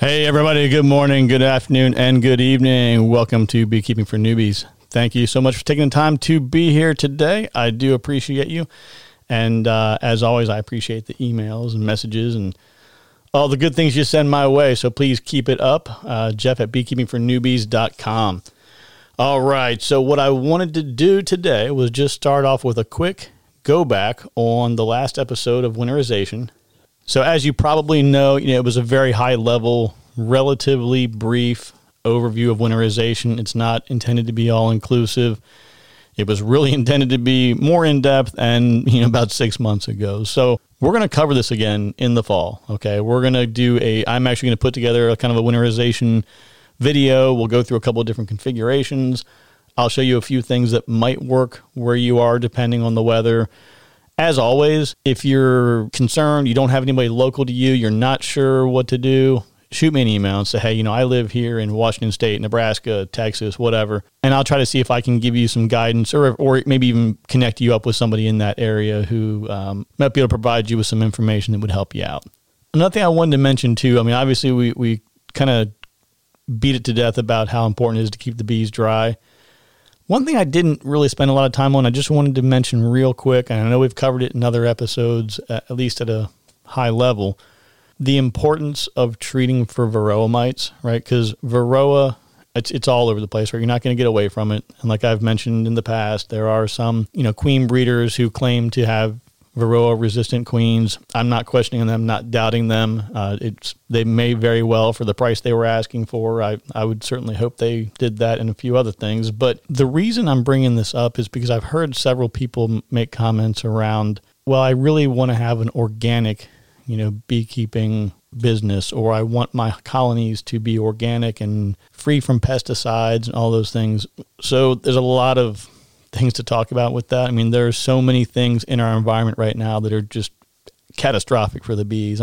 Hey everybody, good morning, good afternoon, and good evening. Welcome to Beekeeping for Newbies. Thank you so much for taking the time to be here today. I do appreciate you. And as always, I appreciate the emails and messages and all the good things you send my way. So please keep it up. Jeff at beekeepingfornewbies.com. All right, so what I wanted to do today was just start off with a quick go back on the last episode of winterization. So as you probably know, it was a very high level, relatively brief overview of winterization. It's not intended to be all inclusive. It was really intended to be more in depth and, about 6 months ago. So we're going to cover this again in the fall. Okay. We're going to do I'm actually going to put together a kind of a winterization video. We'll go through a couple of different configurations. I'll show you a few things that might work where you are depending on the weather. As always, if you're concerned, you don't have anybody local to you, you're not sure what to do, shoot me an email and say, hey, I live here in Washington State, Nebraska, Texas, whatever. And I'll try to see if I can give you some guidance or maybe even connect you up with somebody in that area who might be able to provide you with some information that would help you out. Another thing I wanted to mention too, obviously we kind of beat it to death about how important it is to keep the bees dry. One thing I didn't really spend a lot of time on, I just wanted to mention real quick, and I know we've covered it in other episodes, at least at a high level, the importance of treating for Varroa mites, right? Because Varroa, it's all over the place, right? You're not going to get away from it. And like I've mentioned in the past, there are some, queen breeders who claim to have Varroa-resistant queens. I'm not questioning them, not doubting them. They may very well, for the price they were asking for. I would certainly hope they did that and a few other things. But the reason I'm bringing this up is because I've heard several people make comments around, well, I really want to have an organic, beekeeping business, or I want my colonies to be organic and free from pesticides and all those things. So there's a lot of things to talk about with that. There are so many things in our environment right now that are just catastrophic for the bees.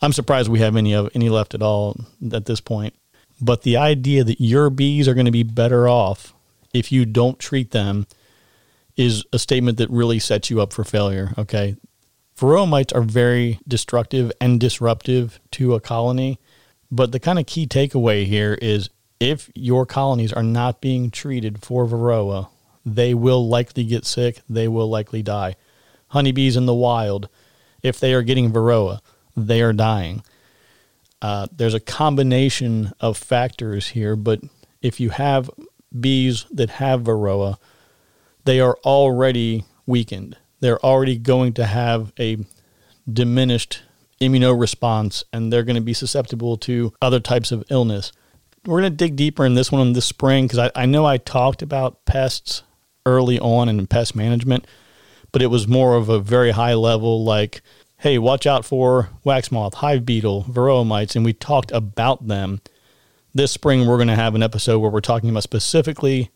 I'm surprised we have any left at all at this point. But the idea that your bees are going to be better off if you don't treat them is a statement that really sets you up for failure. Okay. Varroa mites are very destructive and disruptive to a colony. But the kind of key takeaway here is if your colonies are not being treated for Varroa, they will likely get sick. They will likely die. Honeybees in the wild, if they are getting Varroa, they are dying. There's a combination of factors here, but if you have bees that have Varroa, they are already weakened. They're already going to have a diminished immunoresponse, and they're going to be susceptible to other types of illness. We're going to dig deeper in this one this spring because I know I talked about pests early on and pest management, but it was more of a very high level like, hey, watch out for wax moth, hive beetle, Varroa mites, and we talked about them. This spring, we're going to have an episode where we're talking about specifically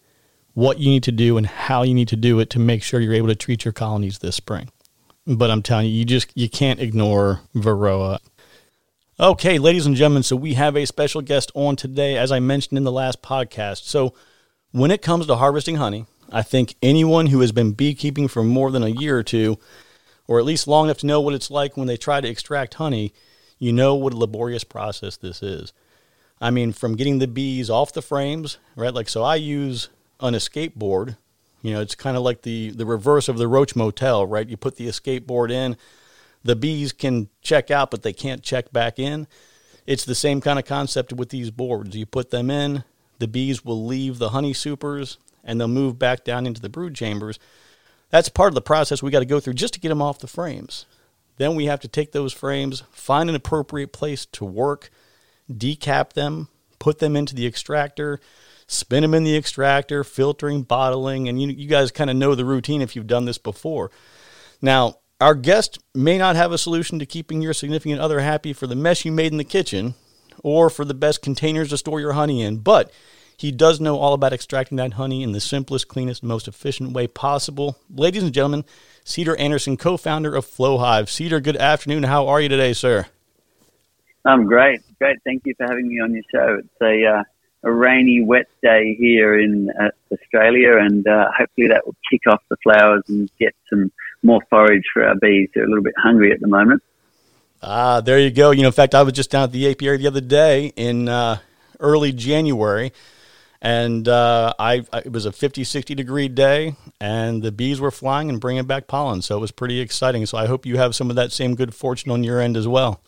what you need to do and how you need to do it to make sure you're able to treat your colonies this spring. But I'm telling you, you can't ignore Varroa. Okay, ladies and gentlemen, so we have a special guest on today, as I mentioned in the last podcast. So when it comes to harvesting honey, I think anyone who has been beekeeping for more than a year or two, or at least long enough to know what it's like when they try to extract honey, you know what a laborious process this is. I mean, from getting the bees off the frames, right? Like, so I use an escape board. You know, it's kind of like the reverse of the Roach Motel, right? You put the escape board in. The bees can check out, but they can't check back in. It's the same kind of concept with these boards. You put them in, the bees will leave the honey supers, and they'll move back down into the brood chambers. That's part of the process we got to go through just to get them off the frames. Then we have to take those frames, find an appropriate place to work, decap them, put them into the extractor, spin them in the extractor, filtering, bottling, and you guys kind of know the routine if you've done this before. Now, our guest may not have a solution to keeping your significant other happy for the mess you made in the kitchen or for the best containers to store your honey in, but he does know all about extracting that honey in the simplest, cleanest, most efficient way possible. Ladies and gentlemen, Cedar Anderson, co-founder of Flow Hive. Cedar, good afternoon. How are you today, sir? I'm great. Great. Thank you for having me on your show. It's a rainy, wet day here in Australia, and hopefully that will kick off the flowers and get some more forage for our bees. They're a little bit hungry at the moment. Ah, there you go. You know, in fact, I was just down at the apiary the other day in early January, and it was a 50, 60-degree day, and the bees were flying and bringing back pollen, so it was pretty exciting. So I hope you have some of that same good fortune on your end as well.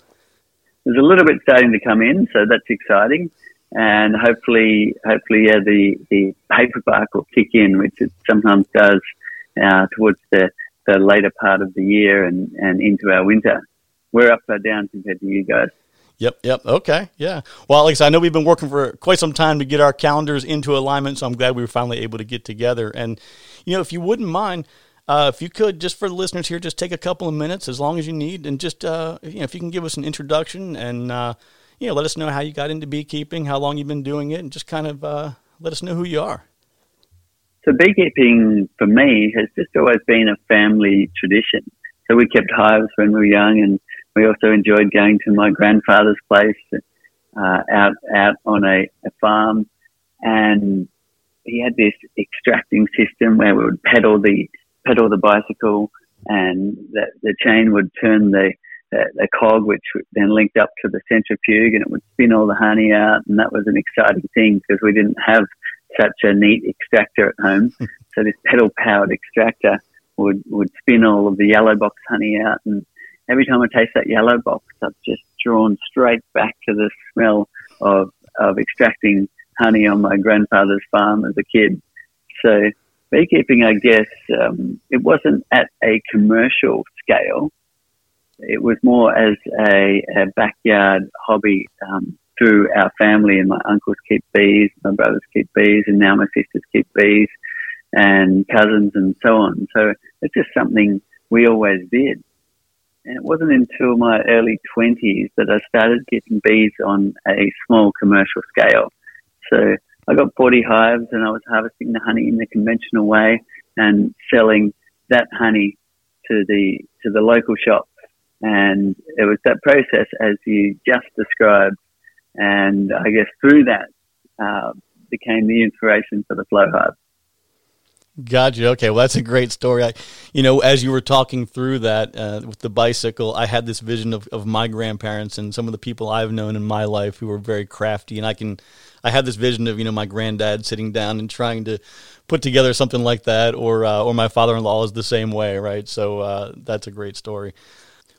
There's a little bit starting to come in, so that's exciting. And hopefully, the paperbark will kick in, which it sometimes does towards the later part of the year and into our winter. We're upside down compared to you guys. Yep. Okay, yeah. Well, Alex, I know we've been working for quite some time to get our calendars into alignment, so I'm glad we were finally able to get together. And, you know, if you wouldn't mind, if you could, just for the listeners here, just take a couple of minutes, as long as you need, and just, you know, if you can give us an introduction and, you know, let us know how you got into beekeeping, how long you've been doing it, and just kind of let us know who you are. So beekeeping for me has just always been a family tradition. So we kept hives when we were young, and we also enjoyed going to my grandfather's place out on a farm. And he had this extracting system where we would pedal the bicycle, and the chain would turn the cog, which then linked up to the centrifuge, and it would spin all the honey out. And that was an exciting thing because we didn't have such a neat extractor at home. So this pedal-powered extractor would spin all of the yellow box honey out. And every time I taste that yellow box, I'm just drawn straight back to the smell of extracting honey on my grandfather's farm as a kid. So beekeeping, I guess, it wasn't at a commercial scale. It was more as a backyard hobby through our family, and my uncles keep bees, my brothers keep bees, and now my sisters keep bees and cousins and so on. So it's just something we always did. And it wasn't until my early 20s that I started getting bees on a small commercial scale. So I got 40 hives, and I was harvesting the honey in the conventional way and selling that honey to the local shops. And it was that process, as you just described, and I guess through that became the inspiration for the Flow Hive. Gotcha. Okay, well, that's a great story. You know, as you were talking through that with the bicycle, I had this vision of my grandparents and some of the people I've known in my life who were very crafty, and I had this vision of, you know, my granddad sitting down and trying to put together something like that, or my father-in-law is the same way, right? So that's a great story.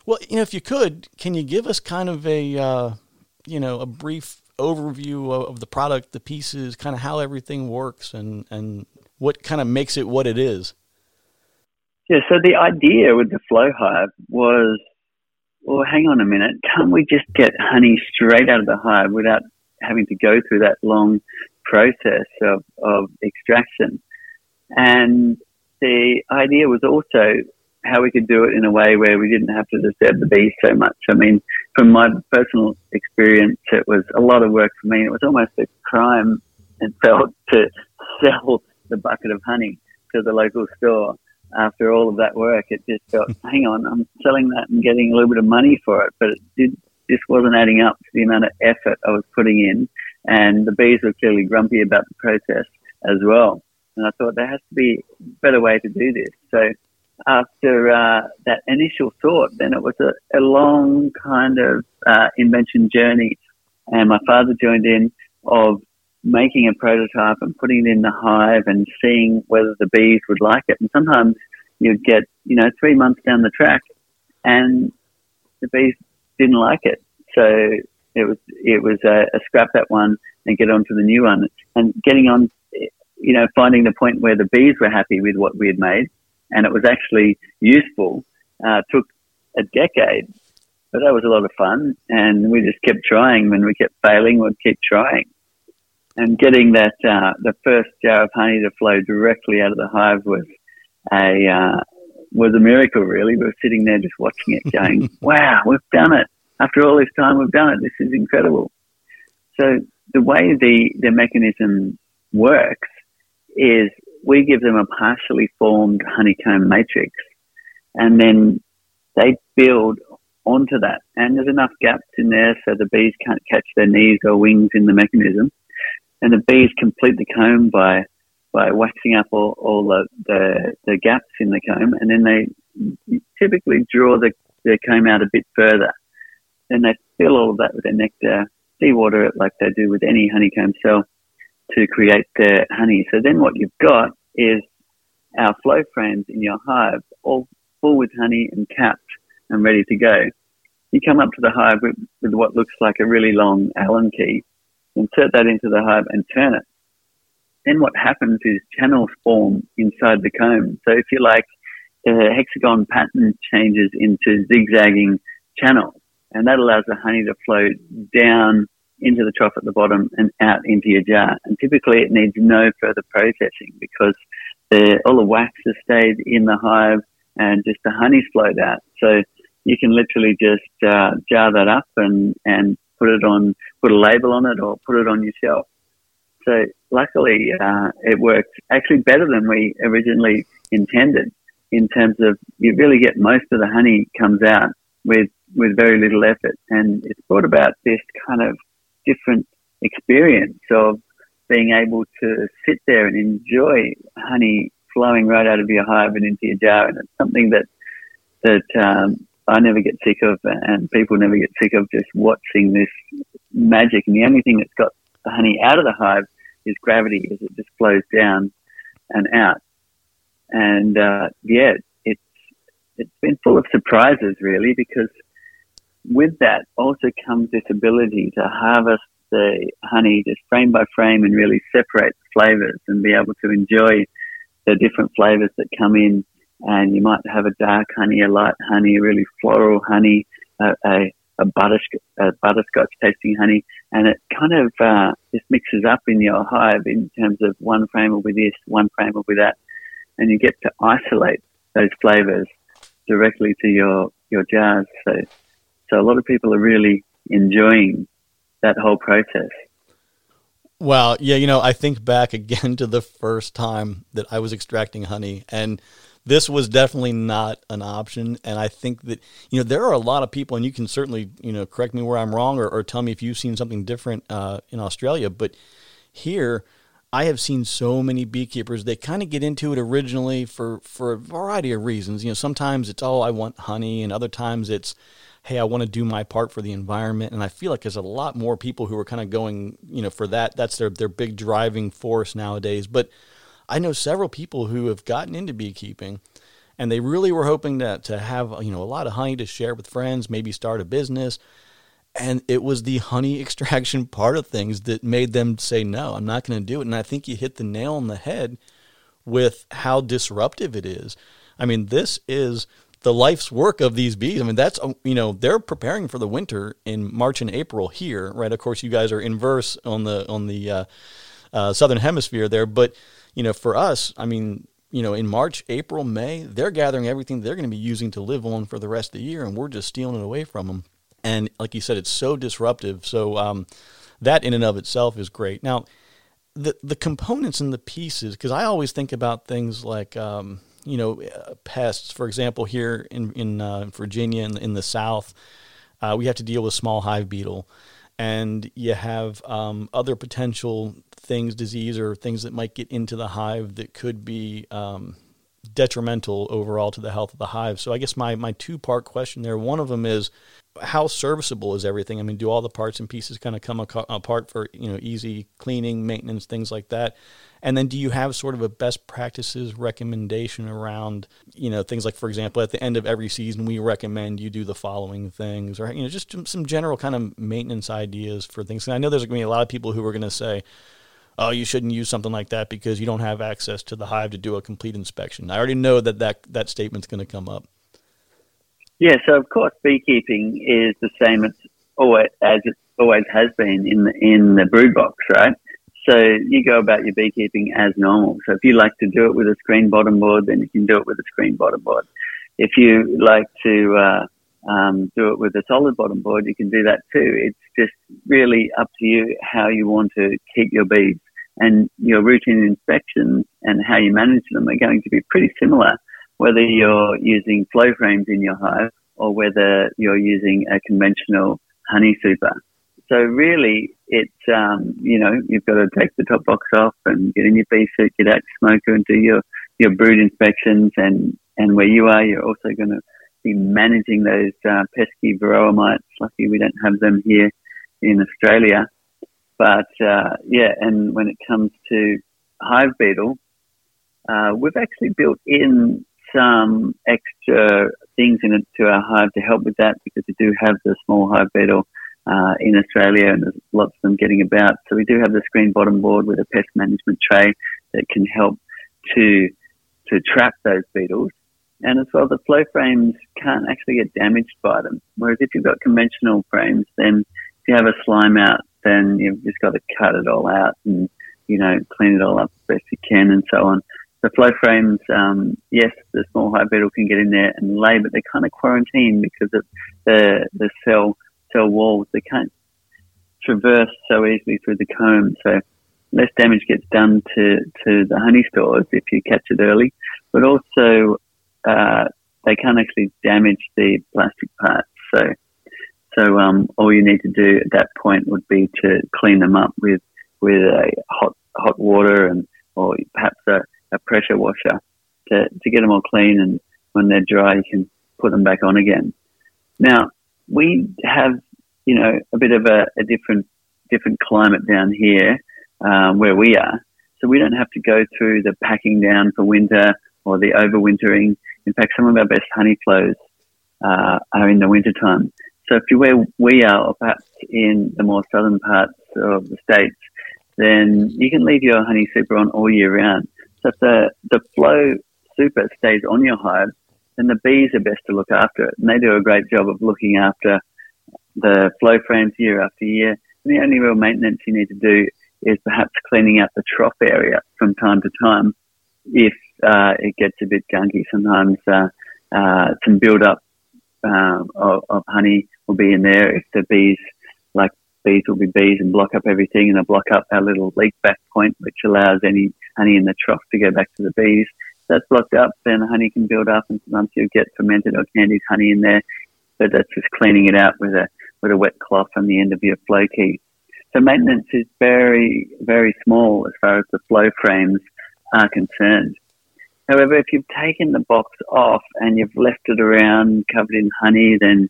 Well, you know, if you could, can you give us kind of a brief overview of the product, the pieces, kind of how everything works and what kind of makes it what it is? Yeah, so the idea with the Flow Hive was, well, hang on a minute, can't we just get honey straight out of the hive without having to go through that long process of extraction? And the idea was also how we could do it in a way where we didn't have to disturb the bees so much. I mean, from my personal experience, it was a lot of work for me. It was almost a crime, it felt, to sell the bucket of honey to the local store. after all of that work, it just felt, hang on, I'm selling that and getting a little bit of money for it, but it just wasn't adding up to the amount of effort I was putting in. And the bees were clearly grumpy about the process as well. And I thought there has to be a better way to do this. So after that initial thought, then it was a long kind of invention journey. And my father joined in of making a prototype and putting it in the hive and seeing whether the bees would like it. And sometimes you'd get, 3 months down the track and the bees didn't like it. So it was a scrap that one and get on to the new one. And getting on, finding the point where the bees were happy with what we had made and it was actually useful took a decade. But that was a lot of fun, and we just kept trying. When we kept failing, we'd keep trying. And getting that the first jar of honey to flow directly out of the hive was a miracle, really. We were sitting there just watching it going, wow, we've done it. After all this time, we've done it. This is incredible. So the way the mechanism works is we give them a partially formed honeycomb matrix, and then they build onto that. And there's enough gaps in there so the bees can't catch their knees or wings in the mechanism. And the bees complete the comb by waxing up all the gaps in the comb, and then they typically draw the comb out a bit further. Then they fill all of that with their nectar, dewater it like they do with any honeycomb cell to create their honey. So then what you've got is our flow frames in your hive all full with honey and capped and ready to go. You come up to the hive with what looks like a really long Allen key, insert that into the hive and turn it. Then what happens is channels form inside the comb. So if you like, the hexagon pattern changes into zigzagging channels, and that allows the honey to flow down into the trough at the bottom and out into your jar. And typically it needs no further processing because all the wax has stayed in the hive and just the honey's flowed out. So you can literally just jar that up and put a label on it or put it on your shelf. So luckily it worked actually better than we originally intended in terms of you really get most of the honey comes out with very little effort. And it's brought about this kind of different experience of being able to sit there and enjoy honey flowing right out of your hive and into your jar. And it's something that I never get sick of, and people never get sick of just watching this magic. And the only thing that's got the honey out of the hive is gravity, as it just flows down and out. And it's been full of surprises, really, because with that also comes this ability to harvest the honey just frame by frame and really separate the flavors and be able to enjoy the different flavors that come in. And you might have a dark honey, a light honey, a really floral honey, a butterscotch tasting honey. And it kind of just mixes up in your hive in terms of one frame will be this, one frame will be that. And you get to isolate those flavors directly to your jars. So a lot of people are really enjoying that whole process. Well, yeah, I think back again to the first time that I was extracting honey, and this was definitely not an option. And I think that, there are a lot of people, and you can certainly, correct me where I'm wrong or tell me if you've seen something different in Australia. But here I have seen so many beekeepers, they kind of get into it originally for a variety of reasons. Sometimes it's, oh, I want honey. And other times it's, hey, I want to do my part for the environment. And I feel like there's a lot more people who are kind of going, for that. That's their big driving force nowadays. But I know several people who have gotten into beekeeping and they really were hoping to have, a lot of honey to share with friends, maybe start a business. And it was the honey extraction part of things that made them say, no, I'm not going to do it. And I think you hit the nail on the head with how disruptive it is. I mean, this is the life's work of these bees. I mean, that's, they're preparing for the winter in March and April here, right? Of course, you guys are inverse on the Southern Hemisphere there, but for us, I mean, in March, April, May, they're gathering everything they're going to be using to live on for the rest of the year, and we're just stealing it away from them. And like you said, it's so disruptive. So that in and of itself is great. Now, the components and the pieces, because I always think about things like, you know, pests. For example, here in Virginia, in the South, we have to deal with small hive beetle. And you have other potential things, disease or things that might get into the hive that could be detrimental overall to the health of the hive. So I guess my two-part question there, one of them is, how serviceable is everything? I mean, do all the parts and pieces kind of come apart for, you know, easy cleaning, maintenance, things like that? And then do you have sort of a best practices recommendation around, you know, things like, for example, at the end of every season, we recommend you do the following things, or, you know, just some general kind of maintenance ideas for things. And I know there's going to be a lot of people who are going to say, oh, you shouldn't use something like that because you don't have access to the hive to do a complete inspection. I already know that statement's going to come up. Yeah, so of course beekeeping is the same as it always has been in the brood box, right? So you go about your beekeeping as normal. So if you like to do it with a screen bottom board, then you can do it with a screen bottom board. If you like to do it with a solid bottom board, you can do that too. It's just really up to you how you want to keep your bees, and your routine inspections and how you manage them are going to be pretty similar, whether you're using flow frames in your hive or whether you're using a conventional honey super. So really, it's, you know, you've got to take the top box off and get in your bee suit, get out your smoker and do your brood inspections. And where you are, you're also going to be managing those pesky Varroa mites. Lucky we don't have them here in Australia. But, yeah, and when it comes to hive beetle, we've actually built in some extra things in it to our hive to help with that, because we do have the small hive beetle in Australia, and there's lots of them getting about. So we do have the screen bottom board with a pest management tray that can help to trap those beetles. And as well, the flow frames can't actually get damaged by them. Whereas if you've got conventional frames, then if you have a slime out, then you've just got to cut it all out and, you know, clean it all up as best you can and so on. The flow frames, yes, the small hive beetle can get in there and lay, but they're kind of quarantined because of the cell walls. They can't traverse so easily through the comb. So less damage gets done to the honey stores if you catch it early. But also, they can't actually damage the plastic parts. So all you need to do at that point would be to clean them up with a hot water or perhaps a pressure washer to get them all clean, and when they're dry you can put them back on again. Now, we have, you know, a bit of a different climate down here where we are, so we don't have to go through the packing down for winter or the overwintering. In fact, some of our best honey flows are in the wintertime. So if you're where we are, or perhaps in the more southern parts of the states, then you can leave your honey super on all year round. So if the flow super stays on your hive, then the bees are best to look after it. And they do a great job of looking after the flow frames year after year. And the only real maintenance you need to do is perhaps cleaning out the trough area from time to time if it gets a bit gunky. Sometimes some build-up of honey will be in there if the bees, like bees will be bees and block up everything, and they'll block up our little leak back point, which allows any honey in the trough to go back to the bees. That's blocked up, then the honey can build up, and sometimes you'll get fermented or candied honey in there. But that's just cleaning it out with a wet cloth on the end of your flow key. So maintenance is very, very small as far as the flow frames are concerned. However, if you've taken the box off and you've left it around covered in honey, then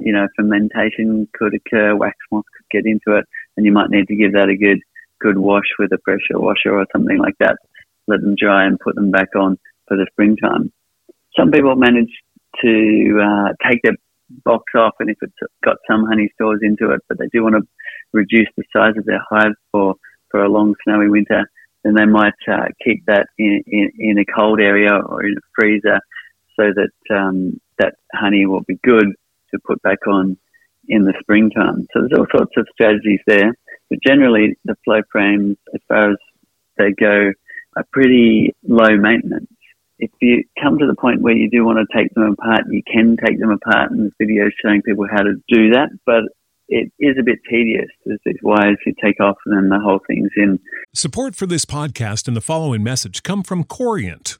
you know, fermentation could occur, wax moth could get into it, and you might need to give that a good wash with a pressure washer or something like that. Let them dry and put them back on for the springtime. Some people manage to take their box off, and if it's got some honey stores into it, but they do want to reduce the size of their hive for a long snowy winter, then they might keep that in a cold area or in a freezer, so that that honey will be good to put back on in the springtime. So there's all sorts of strategies there. But generally, the flow frames, as far as they go, are pretty low maintenance. If you come to the point where you do want to take them apart, you can take them apart, and this video is showing people how to do that, but it is a bit tedious. There's these wires you take off and then the whole thing's in. Support for this podcast and the following message come from Corient.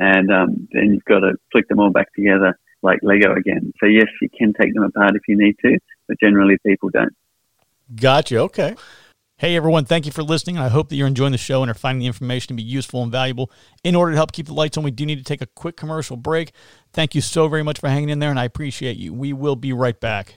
and then you've got to click them all back together like Lego again. So yes, you can take them apart if you need to, but generally people don't. Gotcha. Okay. Hey, everyone, thank you for listening. I hope that you're enjoying the show and are finding the information to be useful and valuable. In order to help keep the lights on, we do need to take a quick commercial break. Thank you so very much for hanging in there, and I appreciate you. We will be right back.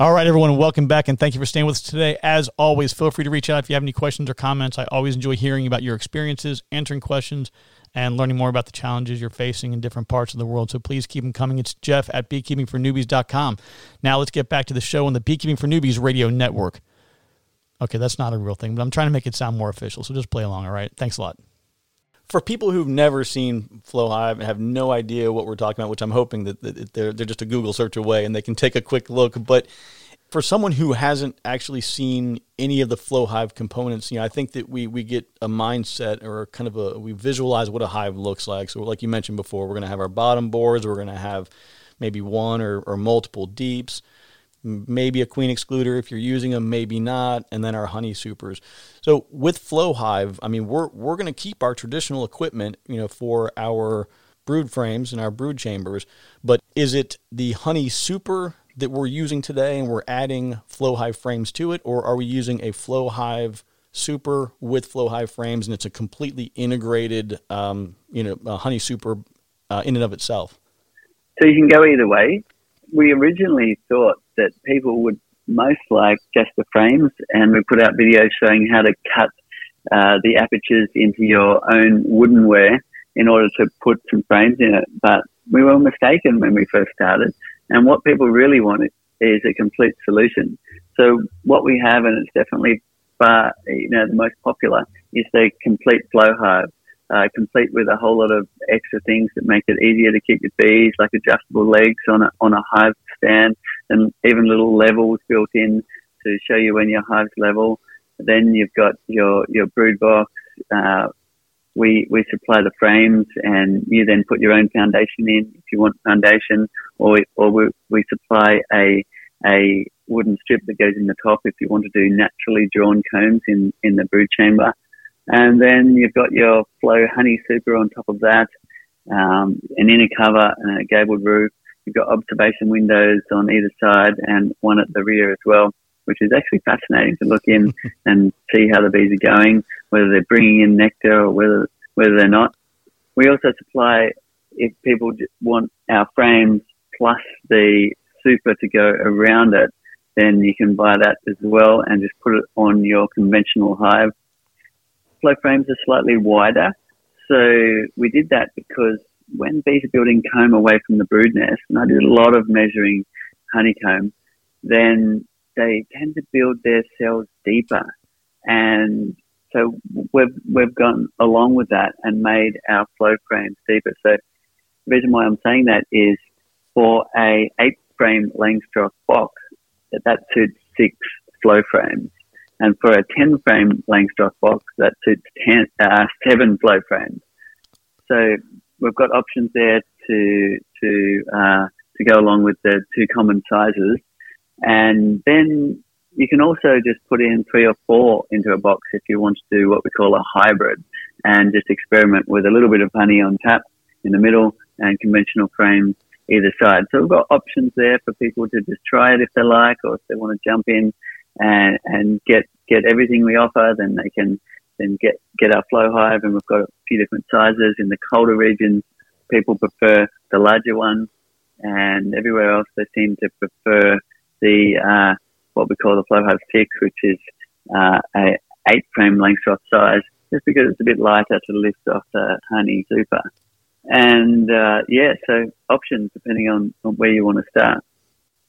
All right, everyone, welcome back, and thank you for staying with us today. As always, feel free to reach out if you have any questions or comments. I always enjoy hearing about your experiences, answering questions, and learning more about the challenges you're facing in different parts of the world. So please keep them coming. It's Jeff at beekeepingfornewbies.com. Now let's get back to the show on the Beekeeping for Newbies radio network. Okay, that's not a real thing, but I'm trying to make it sound more official, so just play along, all right? Thanks a lot. For people who've never seen Flow Hive and have no idea what we're talking about, which I'm hoping that they're just a Google search away and they can take a quick look. But for someone who hasn't actually seen any of the Flow Hive components, I think that we get a mindset or kind of we visualize what a hive looks like. So like you mentioned before, we're going to have our bottom boards. We're going to have maybe one or multiple deeps, maybe a queen excluder if you're using them, maybe not, and then our honey supers. So with Flow Hive, we're going to keep our traditional equipment, for our brood frames and our brood chambers, but is it the honey super that we're using today and we're adding Flow Hive frames to it, or are we using a Flow Hive super with Flow Hive frames and it's a completely integrated, a honey super in and of itself? So you can go either way. We originally thought that people would most like just the frames, and we put out videos showing how to cut the apertures into your own woodenware in order to put some frames in it. But we were mistaken when we first started, and what people really wanted is a complete solution. So what we have, and it's definitely far, the most popular, is the complete Flow Hive, complete with a whole lot of extra things that make it easier to keep your bees, like adjustable legs on a hive stand, and even little levels built in to show you when your hive's level. Then you've got your brood box. We supply the frames, and you then put your own foundation in if you want foundation, or we supply a wooden strip that goes in the top if you want to do naturally drawn combs in the brood chamber. And then you've got your Flow Honey Super on top of that, an inner cover and a gabled roof. You've got observation windows on either side and one at the rear as well, which is actually fascinating to look in and see how the bees are going, whether they're bringing in nectar or whether they're not. We also supply, if people want our frames plus the super to go around it, then you can buy that as well and just put it on your conventional hive. Flow frames are slightly wider, so we did that because when bees are building comb away from the brood nest, and I did a lot of measuring honeycomb, then they tend to build their cells deeper, and So we've gone along with that and made our flow frames deeper. So the reason why I'm saying that is for a 8-frame Langstroth box, that suits 6 flow frames. And for a 10-frame Langstroth box, that suits 7 flow frames. So we've got options there to go along with the 2 common sizes. And then you can also just put in 3 or 4 into a box if you want to do what we call a hybrid and just experiment with a little bit of honey on tap in the middle and conventional frames either side. So we've got options there for people to just try it if they like, or if they want to jump in and get everything we offer, then they can then get our Flow Hive. And we've got a few different sizes. In the colder regions, people prefer the larger one, and everywhere else they seem to prefer the what we call the Flow Hive 6, which is a 8-frame Langstroth size, just because it's a bit lighter to lift off the honey super. And so options depending on where you want to start.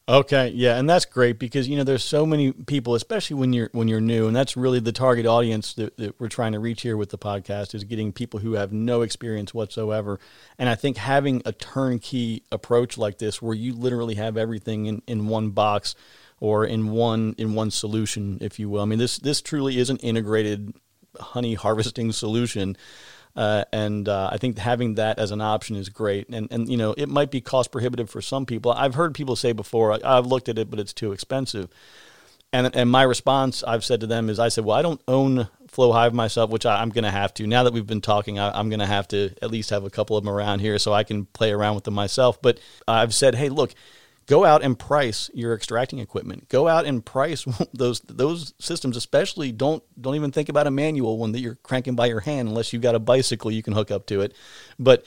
Okay, yeah, and that's great because there's so many people, especially when you're new, and that's really the target audience that we're trying to reach here with the podcast is getting people who have no experience whatsoever. And I think having a turnkey approach like this, where you literally have everything in one box, or in one solution, if you will. I mean, this truly is an integrated honey harvesting solution, and I think having that as an option is great. And it might be cost prohibitive for some people. I've heard people say before, I've looked at it, but it's too expensive. And my response I've said to them is, I said, well, I don't own Flow Hive myself, which I'm going to have to. Now that we've been talking, I'm going to have to at least have a couple of them around here so I can play around with them myself. But I've said, hey, look, go out and price your extracting equipment. Go out and price those systems, especially don't even think about a manual one that you're cranking by your hand unless you've got a bicycle you can hook up to it. But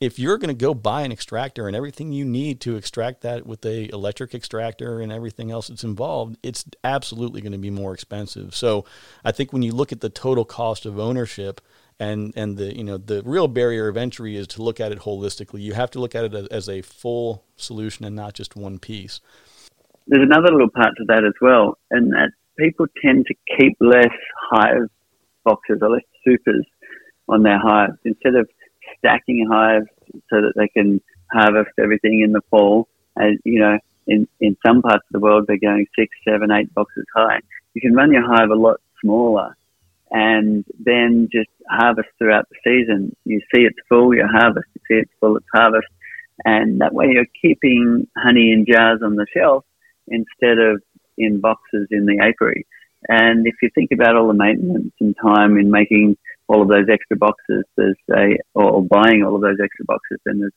if you're going to go buy an extractor and everything you need to extract that with an electric extractor and everything else that's involved, it's absolutely going to be more expensive. So I think when you look at the total cost of ownership, and the the real barrier of entry is to look at it holistically. You have to look at it as a full solution and not just one piece. There's another little part to that as well, and that people tend to keep less hive boxes or less supers on their hives. Instead of stacking hives so that they can harvest everything in the fall, and in some parts of the world they're going 6, 7, 8 boxes high. You can run your hive a lot smaller and then just harvest throughout the season. You see it's full, you harvest. You see it's full, it's harvest. And that way you're keeping honey in jars on the shelf instead of in boxes in the apiary. And if you think about all the maintenance and time in making all of those extra boxes, or buying all of those extra boxes, then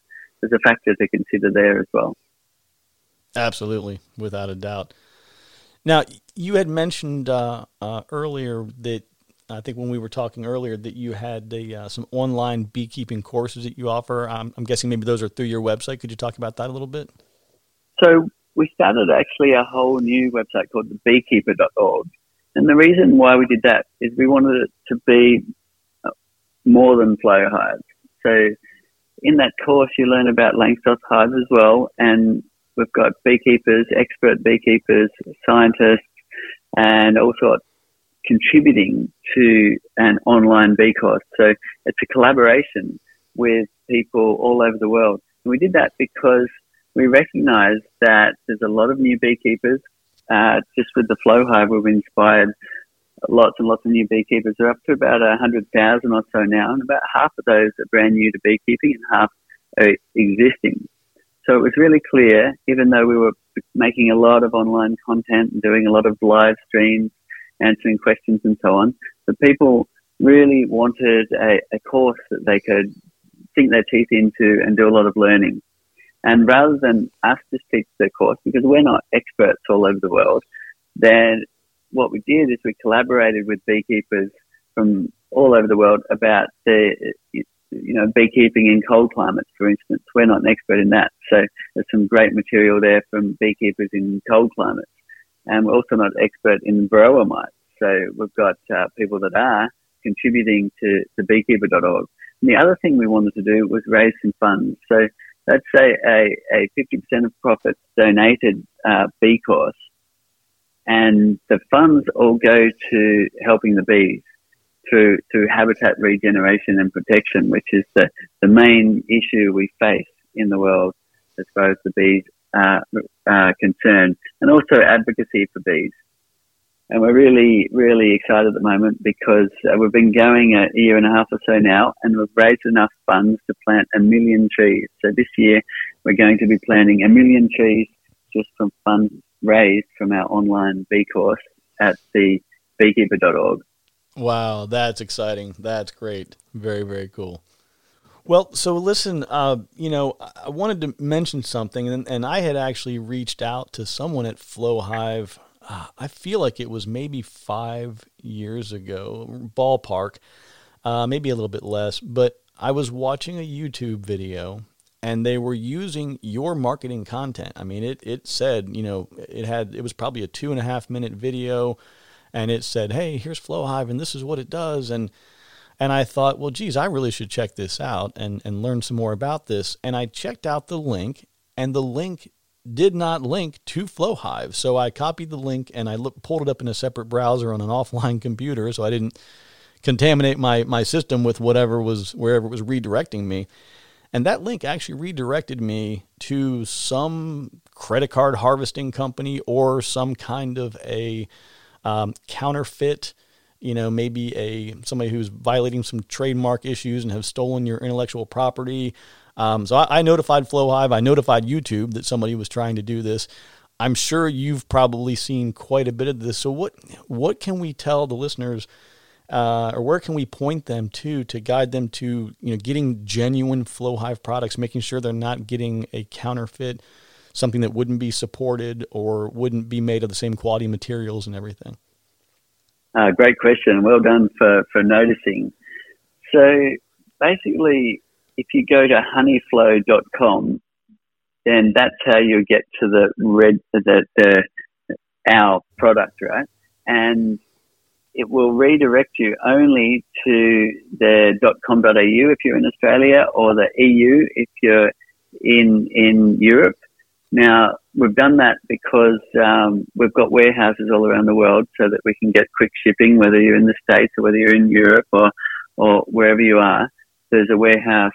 there's a factor to consider there as well. Absolutely, without a doubt. Now, you had mentioned earlier that, I think when we were talking earlier, that you had some online beekeeping courses that you offer. I'm guessing maybe those are through your website. Could you talk about that a little bit? So we started actually a whole new website called thebeekeeper.org. And the reason why we did that is we wanted it to be more than Flow Hive. So in that course, you learn about Langstroth hives as well. And we've got beekeepers, expert beekeepers, scientists, and all sorts contributing to an online bee course. So it's a collaboration with people all over the world. And we did that because we recognize that there's a lot of new beekeepers. Just with the Flow Hive, we've inspired lots and lots of new beekeepers. They're up to about 100,000 or so now, and about half of those are brand new to beekeeping and half are existing. So it was really clear, even though we were making a lot of online content and doing a lot of live streams, answering questions and so on, the people really wanted a course that they could sink their teeth into and do a lot of learning. And rather than us just teach the course, because we're not experts all over the world, then what we did is we collaborated with beekeepers from all over the world about beekeeping in cold climates, for instance. We're not an expert in that. So there's some great material there from beekeepers in cold climates. And we're also not expert in Varroa mites. So we've got people that are contributing to the beekeeper.org. And the other thing we wanted to do was raise some funds. So let's say a 50% of profits donated bee course, and the funds all go to helping the bees, through habitat regeneration and protection, which is the main issue we face in the world as far as the bees are concerned, and also advocacy for bees. And we're really, really excited at the moment because we've been going a year and a half or so now, and we've raised enough funds to plant 1 million trees. So this year we're going to be planting 1 million trees just from funds raised from our online bee course at thebeekeeper.org. Wow, that's exciting. That's great. Very, very cool. Well, so listen, I wanted to mention something, and I had actually reached out to someone at Flow Hive. I feel like it was maybe 5 years ago, ballpark, maybe a little bit less, but I was watching a YouTube video and they were using your marketing content. I mean, it said, it was probably a 2.5 minute video, and it said, hey, here's Flow Hive and this is what it does. And I thought, well, geez, I really should check this out and learn some more about this. And I checked out the link, and the link did not link to Flow Hive. So I copied the link and I pulled it up in a separate browser on an offline computer, so I didn't contaminate my system with wherever it was redirecting me. And that link actually redirected me to some credit card harvesting company or some kind of a counterfeit, maybe somebody who's violating some trademark issues and have stolen your intellectual property. So I notified Flow Hive. I notified YouTube that somebody was trying to do this. I'm sure you've probably seen quite a bit of this. So what can we tell the listeners, or where can we point them to guide them to, getting genuine Flow Hive products, making sure they're not getting a counterfeit, something that wouldn't be supported or wouldn't be made of the same quality materials and everything? Great question. Well done for noticing. So basically, if you go to honeyflow.com, then that's how you get to our product, right? And it will redirect you only to the .com.au if you're in Australia, or the EU if you're in Europe. Now, we've done that because we've got warehouses all around the world so that we can get quick shipping, whether you're in the States or whether you're in Europe or wherever you are. There's a warehouse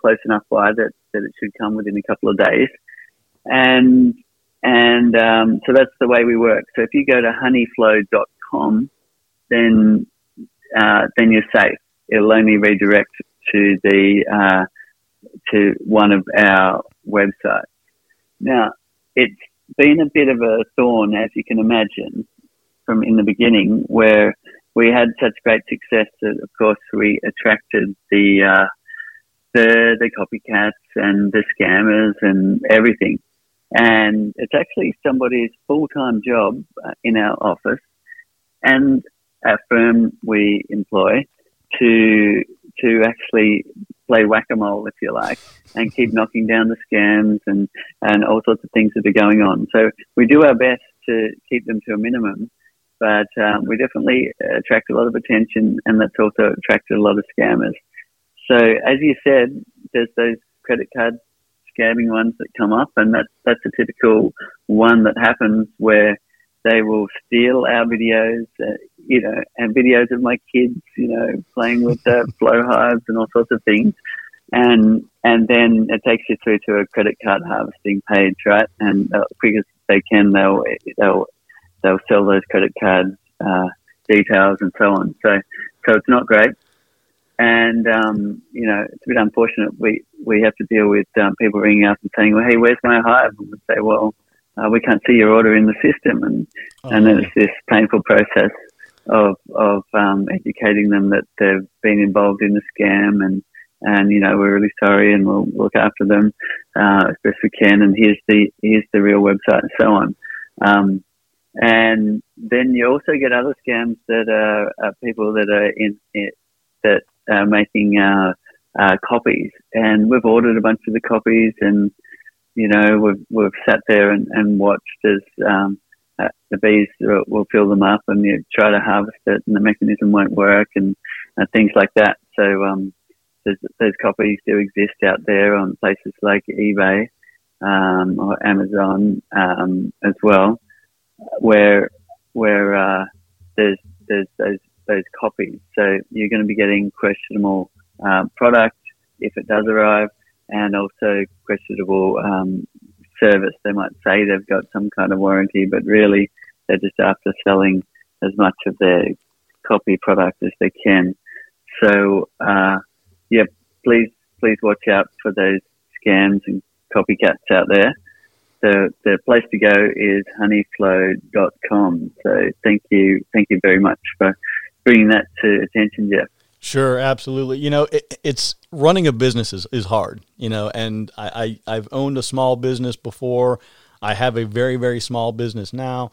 close enough by that it should come within a couple of days. And so that's the way we work. So if you go to honeyflow.com, then you're safe. It'll only redirect to to one of our websites. Now, it's been a bit of a thorn, as you can imagine, from in the beginning, where we had such great success that, of course, we attracted the copycats and the scammers and everything. And it's actually somebody's full-time job in our office and our firm we employ to actually play whack-a-mole, if you like, and keep knocking down the scams and all sorts of things that are going on. So we do our best to keep them to a minimum. But we definitely attract a lot of attention, and that's also attracted a lot of scammers. So as you said, there's those credit card scamming ones that come up, and that's a typical one that happens where they will steal our videos, and videos of my kids, playing with Flow Hives and all sorts of things. And then it takes you through to a credit card harvesting page, right? And as quick as they can, they'll sell those credit card details and so on. So it's not great. And, it's a bit unfortunate. We have to deal with people ringing up and saying, well, hey, where's my hive? And we say, well, we can't see your order in the system. And then it's this painful process of educating them that they've been involved in the scam and we're really sorry and we'll look after them as best we can. And here's the real website and so on. And then you also get other scams that are people that are that are making copies. And we've ordered a bunch of the copies, and we've sat there and watched as the bees will fill them up, and you try to harvest it, and the mechanism won't work, and things like that. So those copies do exist out there on places like eBay or Amazon as well. Where there's those those copies. So you're going to be getting questionable product if it does arrive, and also questionable service. They might say they've got some kind of warranty, but really they're just after selling as much of their copy product as they can. So, please watch out for those scams and copycats out there. The place to go is honeyflow.com. So thank you very much for bringing that to attention, Jeff. Sure, absolutely. You know, it's running a business is hard, you know, and I've owned a small business before. I have a very, very small business now.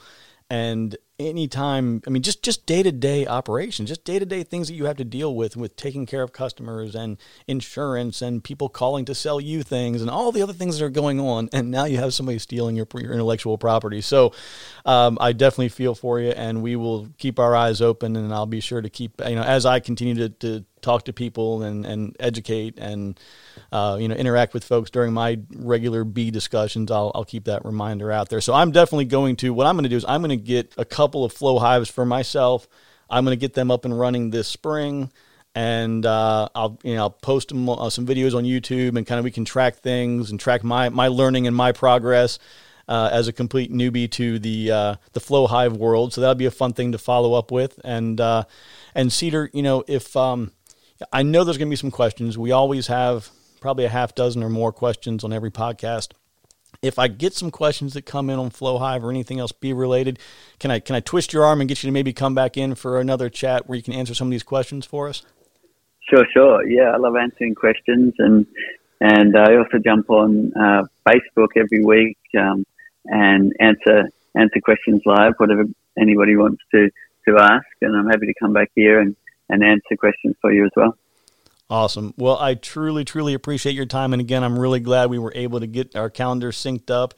And anytime, I mean, just day-to-day operations, just day-to-day things that you have to deal with taking care of customers and insurance and people calling to sell you things and all the other things that are going on. And now you have somebody stealing your intellectual property. So I definitely feel for you, and we will keep our eyes open, and I'll be sure to keep, you know, as I continue to talk to people and educate and, you know, interact with folks during my regular bee discussions, I'll keep that reminder out there. So I'm definitely going to, what I'm going to do is I'm going to get a couple of flow hives for myself. I'm going to get them up and running this spring, and I'll post them, some videos on YouTube, and kind of, we can track things and track my learning and my progress as a complete newbie to the flow hive world. So that'll be a fun thing to follow up with. And Cedar, you know, if, I know there's going to be some questions. We always have probably a half dozen or more questions on every podcast. If I get some questions that come in on Flow Hive or anything else bee related, can I twist your arm and get you to maybe come back in for another chat where you can answer some of these questions for us? Sure. Yeah, I love answering questions, and I also jump on Facebook every week and answer questions live, whatever anybody wants to ask, and I'm happy to come back here and answer questions for you as well. Awesome. Well, I truly, truly appreciate your time. And again, I'm really glad we were able to get our calendar synced up.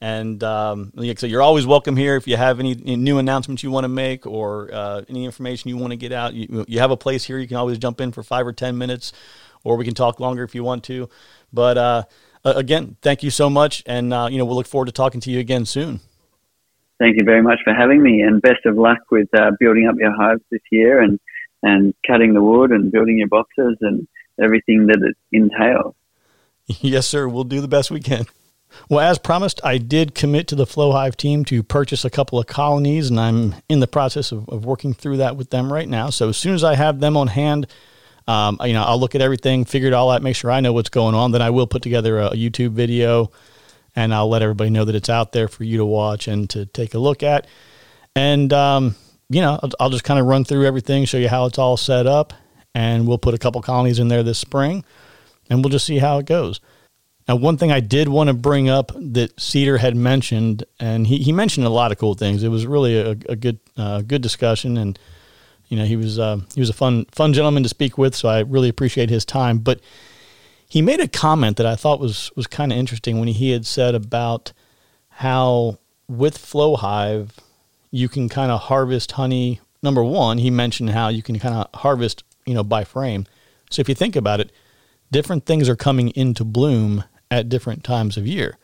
And so you're always welcome here. If you have any new announcements you want to make, or any information you want to get out, you have a place here. You can always jump in for 5 or 10 minutes, or we can talk longer if you want to. But again, thank you so much. And, we'll look forward to talking to you again soon. Thank you very much for having me, and best of luck with building up your hives this year, and cutting the wood and building your boxes and everything that it entails. Yes, sir. We'll do the best we can. Well, as promised, I did commit to the Flow Hive team to purchase a couple of colonies, and I'm in the process of working through that with them right now. So as soon as I have them on hand, I'll look at everything, figure it all out, make sure I know what's going on. Then I will put together a YouTube video, and I'll let everybody know that it's out there for you to watch and to take a look at. And, I'll just kind of run through everything, show you how it's all set up, and we'll put a couple colonies in there this spring, and we'll just see how it goes. Now, one thing I did want to bring up that Cedar had mentioned, and he mentioned a lot of cool things. It was really a good discussion, and he was a fun gentleman to speak with, so I really appreciate his time. But he made a comment that I thought was kind of interesting when he had said about how with Flow Hive, you can kind of harvest honey. Number one, he mentioned how you can kind of harvest, by frame. So if you think about it, different things are coming into bloom at different times of year.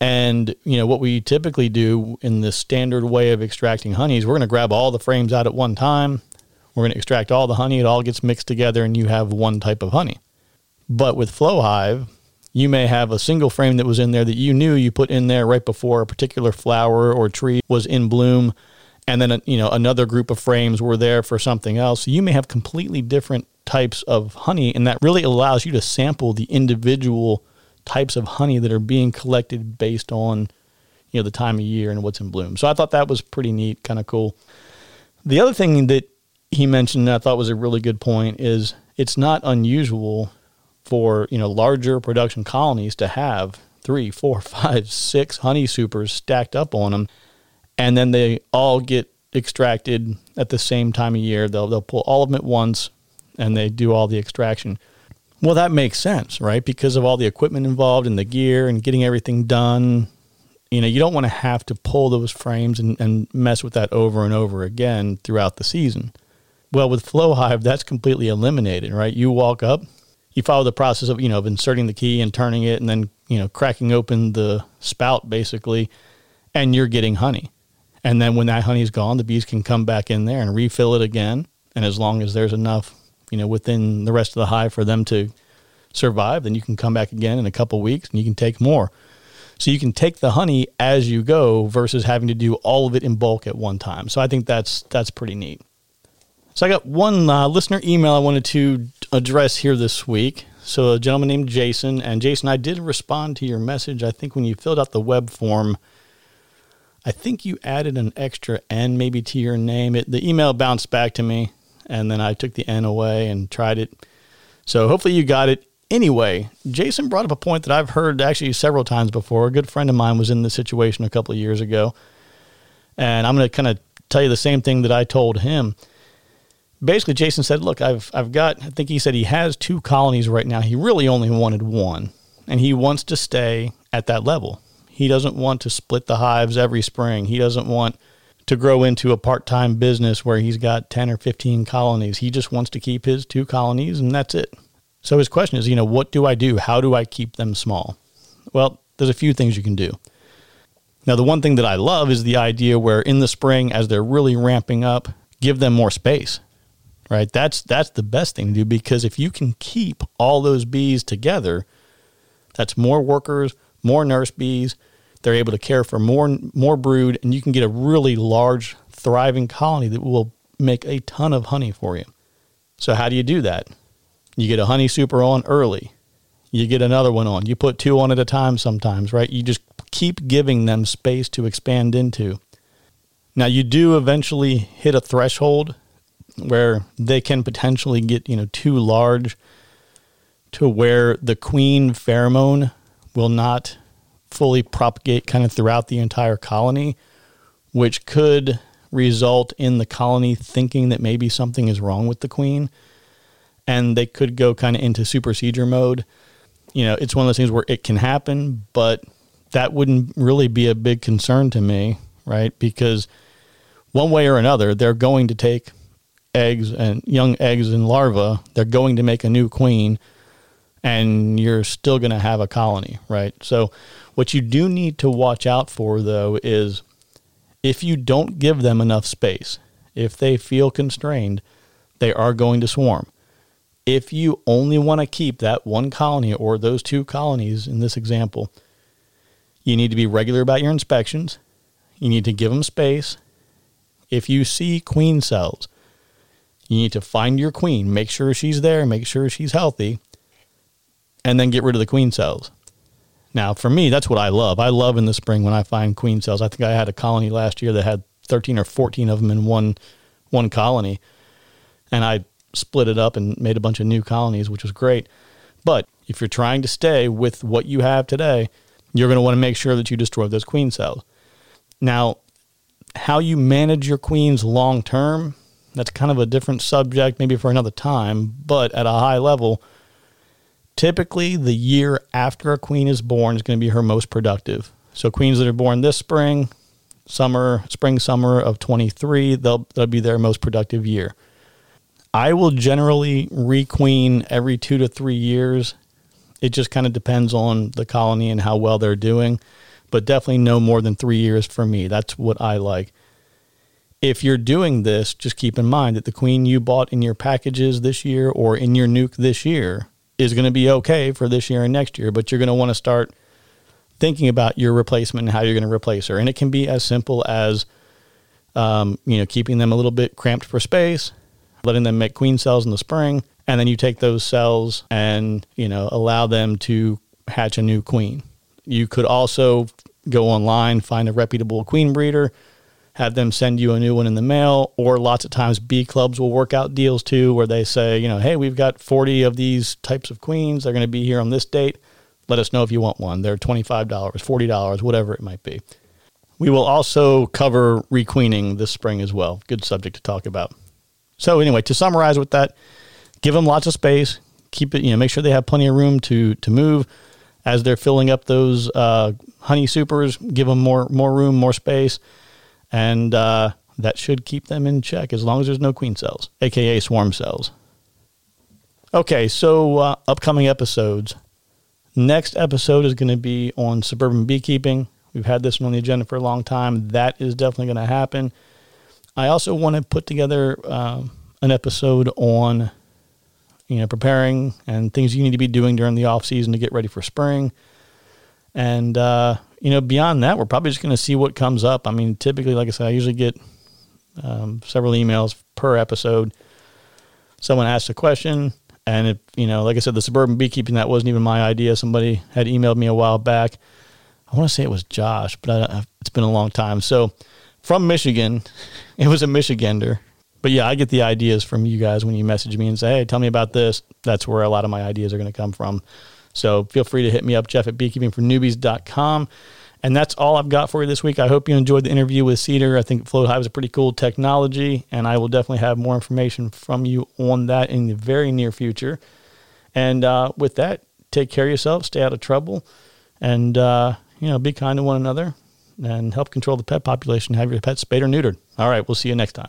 And, what we typically do in the standard way of extracting honey is we're going to grab all the frames out at one time. We're going to extract all the honey. It all gets mixed together, and you have one type of honey. But with Flow Hive, you may have a single frame that was in there that you knew you put in there right before a particular flower or tree was in bloom, and then another group of frames were there for something else. So you may have completely different types of honey, and that really allows you to sample the individual types of honey that are being collected based on the time of year and what's in bloom. So I thought that was pretty neat, kind of cool. The other thing that he mentioned that I thought was a really good point is it's not unusual for larger production colonies to have 3, 4, 5, 6 honey supers stacked up on them, and then they all get extracted at the same time of year. They'll pull all of them at once, and they do all the extraction. Well, that makes sense, right? Because of all the equipment involved and the gear and getting everything done, you don't want to have to pull those frames and mess with that over and over again throughout the season. Well, with Flow Hive, that's completely eliminated, right? You walk up. You follow the process of, of inserting the key and turning it and then, cracking open the spout basically, and you're getting honey. And then when that honey is gone, the bees can come back in there and refill it again And as long as there's enough, you know, within the rest of the hive for them to survive, then you can come back again in a couple weeks and you can take more. So you can take the honey as you go versus having to do all of it in bulk at one time. So I think that's pretty neat. So I got one listener email I wanted to address here this week. So a gentleman named Jason, and Jason, I did respond to your message. I think when you filled out the web form, I think you added an extra N maybe to your name. The email bounced back to me, and then I took the N away and tried it. So hopefully you got it. Anyway, Jason brought up a point that I've heard actually several times before. A good friend of mine was in this situation a couple of years ago, and I'm going to kind of tell you the same thing that I told him. Basically, Jason said, look, I think he said he has two colonies right now. He really only wanted one, and he wants to stay at that level. He doesn't want to split the hives every spring. He doesn't want to grow into a part-time business where he's got 10 or 15 colonies. He just wants to keep his two colonies, and that's it. So his question is, you know, what do I do? How do I keep them small? Well, there's a few things you can do. Now, the one thing that I love is the idea where in the spring, as they're really ramping up, give them more space, right? That's the best thing to do, because if you can keep all those bees together, that's more workers, more nurse bees. They're able to care for more brood, and you can get a really large, thriving colony that will make a ton of honey for you. So how do you do that? You get a honey super on early. You get another one on. You put two on at a time sometimes, right? You just keep giving them space to expand into. Now, you do eventually hit a threshold where they can potentially get, you know, too large to where the queen pheromone will not fully propagate kind of throughout the entire colony, which could result in the colony thinking that maybe something is wrong with the queen. And they could go kind of into supersedure mode. You know, it's one of those things where it can happen, but that wouldn't really be a big concern to me, right? Because one way or another, they're going to take eggs and young eggs and larvae. They're going to make a new queen, and you're still going to have a colony, right? So what you do need to watch out for, though, is if you don't give them enough space, if they feel constrained, they are going to swarm. If you only want to keep that one colony or those two colonies in this example, you need to be regular about your inspections. You need to give them space. If you see queen cells, you need to find your queen, make sure she's there, make sure she's healthy, and then get rid of the queen cells. Now, for me, that's what I love. I love in the spring when I find queen cells. I think I had a colony last year that had 13 or 14 of them in one colony, and I split it up and made a bunch of new colonies, which was great. But if you're trying to stay with what you have today, you're going to want to make sure that you destroy those queen cells. Now, how you manage your queens long term, that's kind of a different subject, maybe for another time, but at a high level, typically the year after a queen is born is going to be her most productive. So queens that are born this spring, summer of 23, that'll be their most productive year. I will generally requeen every 2 to 3 years. It just kind of depends on the colony and how well they're doing, but definitely no more than 3 years for me. That's what I like. If you're doing this, just keep in mind that the queen you bought in your packages this year or in your nuke this year is going to be okay for this year and next year, but you're going to want to start thinking about your replacement and how you're going to replace her. And it can be as simple as keeping them a little bit cramped for space, letting them make queen cells in the spring, and then you take those cells and, you know, allow them to hatch a new queen. You could also go online, find a reputable queen breeder, have them send you a new one in the mail, or lots of times bee clubs will work out deals too, where they say, you know, hey, we've got 40 of these types of queens. They're going to be here on this date. Let us know if you want one. They're $25, $40, whatever it might be. We will also cover requeening this spring as well. Good subject to talk about. So anyway, to summarize with that, give them lots of space, keep it, you know, make sure they have plenty of room to move as they're filling up those honey supers. Give them more room, more space, and that should keep them in check as long as there's no queen cells, aka swarm cells. Okay, so upcoming episodes. Next episode is going to be on suburban beekeeping. We've had this one on the agenda for a long time. That is definitely going to happen. I also want to put together an episode on, you know, preparing and things you need to be doing during the off season to get ready for spring. And, you know, beyond that, we're probably just going to see what comes up. I mean, typically, like I said, I usually get several emails per episode. Someone asks a question, and if, you know, like I said, the suburban beekeeping, that wasn't even my idea. Somebody had emailed me a while back. I want to say it was Josh, but it's been a long time. So from Michigan, it was a Michigander. But yeah, I get the ideas from you guys when you message me and say, hey, tell me about this. That's where a lot of my ideas are going to come from. So feel free to hit me up, Jeff at beekeepingfornewbies.com. And that's all I've got for you this week. I hope you enjoyed the interview with Cedar. I think Flow Hive is a pretty cool technology, and I will definitely have more information from you on that in the very near future. And with that, take care of yourself, stay out of trouble, and you know, be kind to one another and help control the pet population. Have your pet spayed or neutered. All right, we'll see you next time.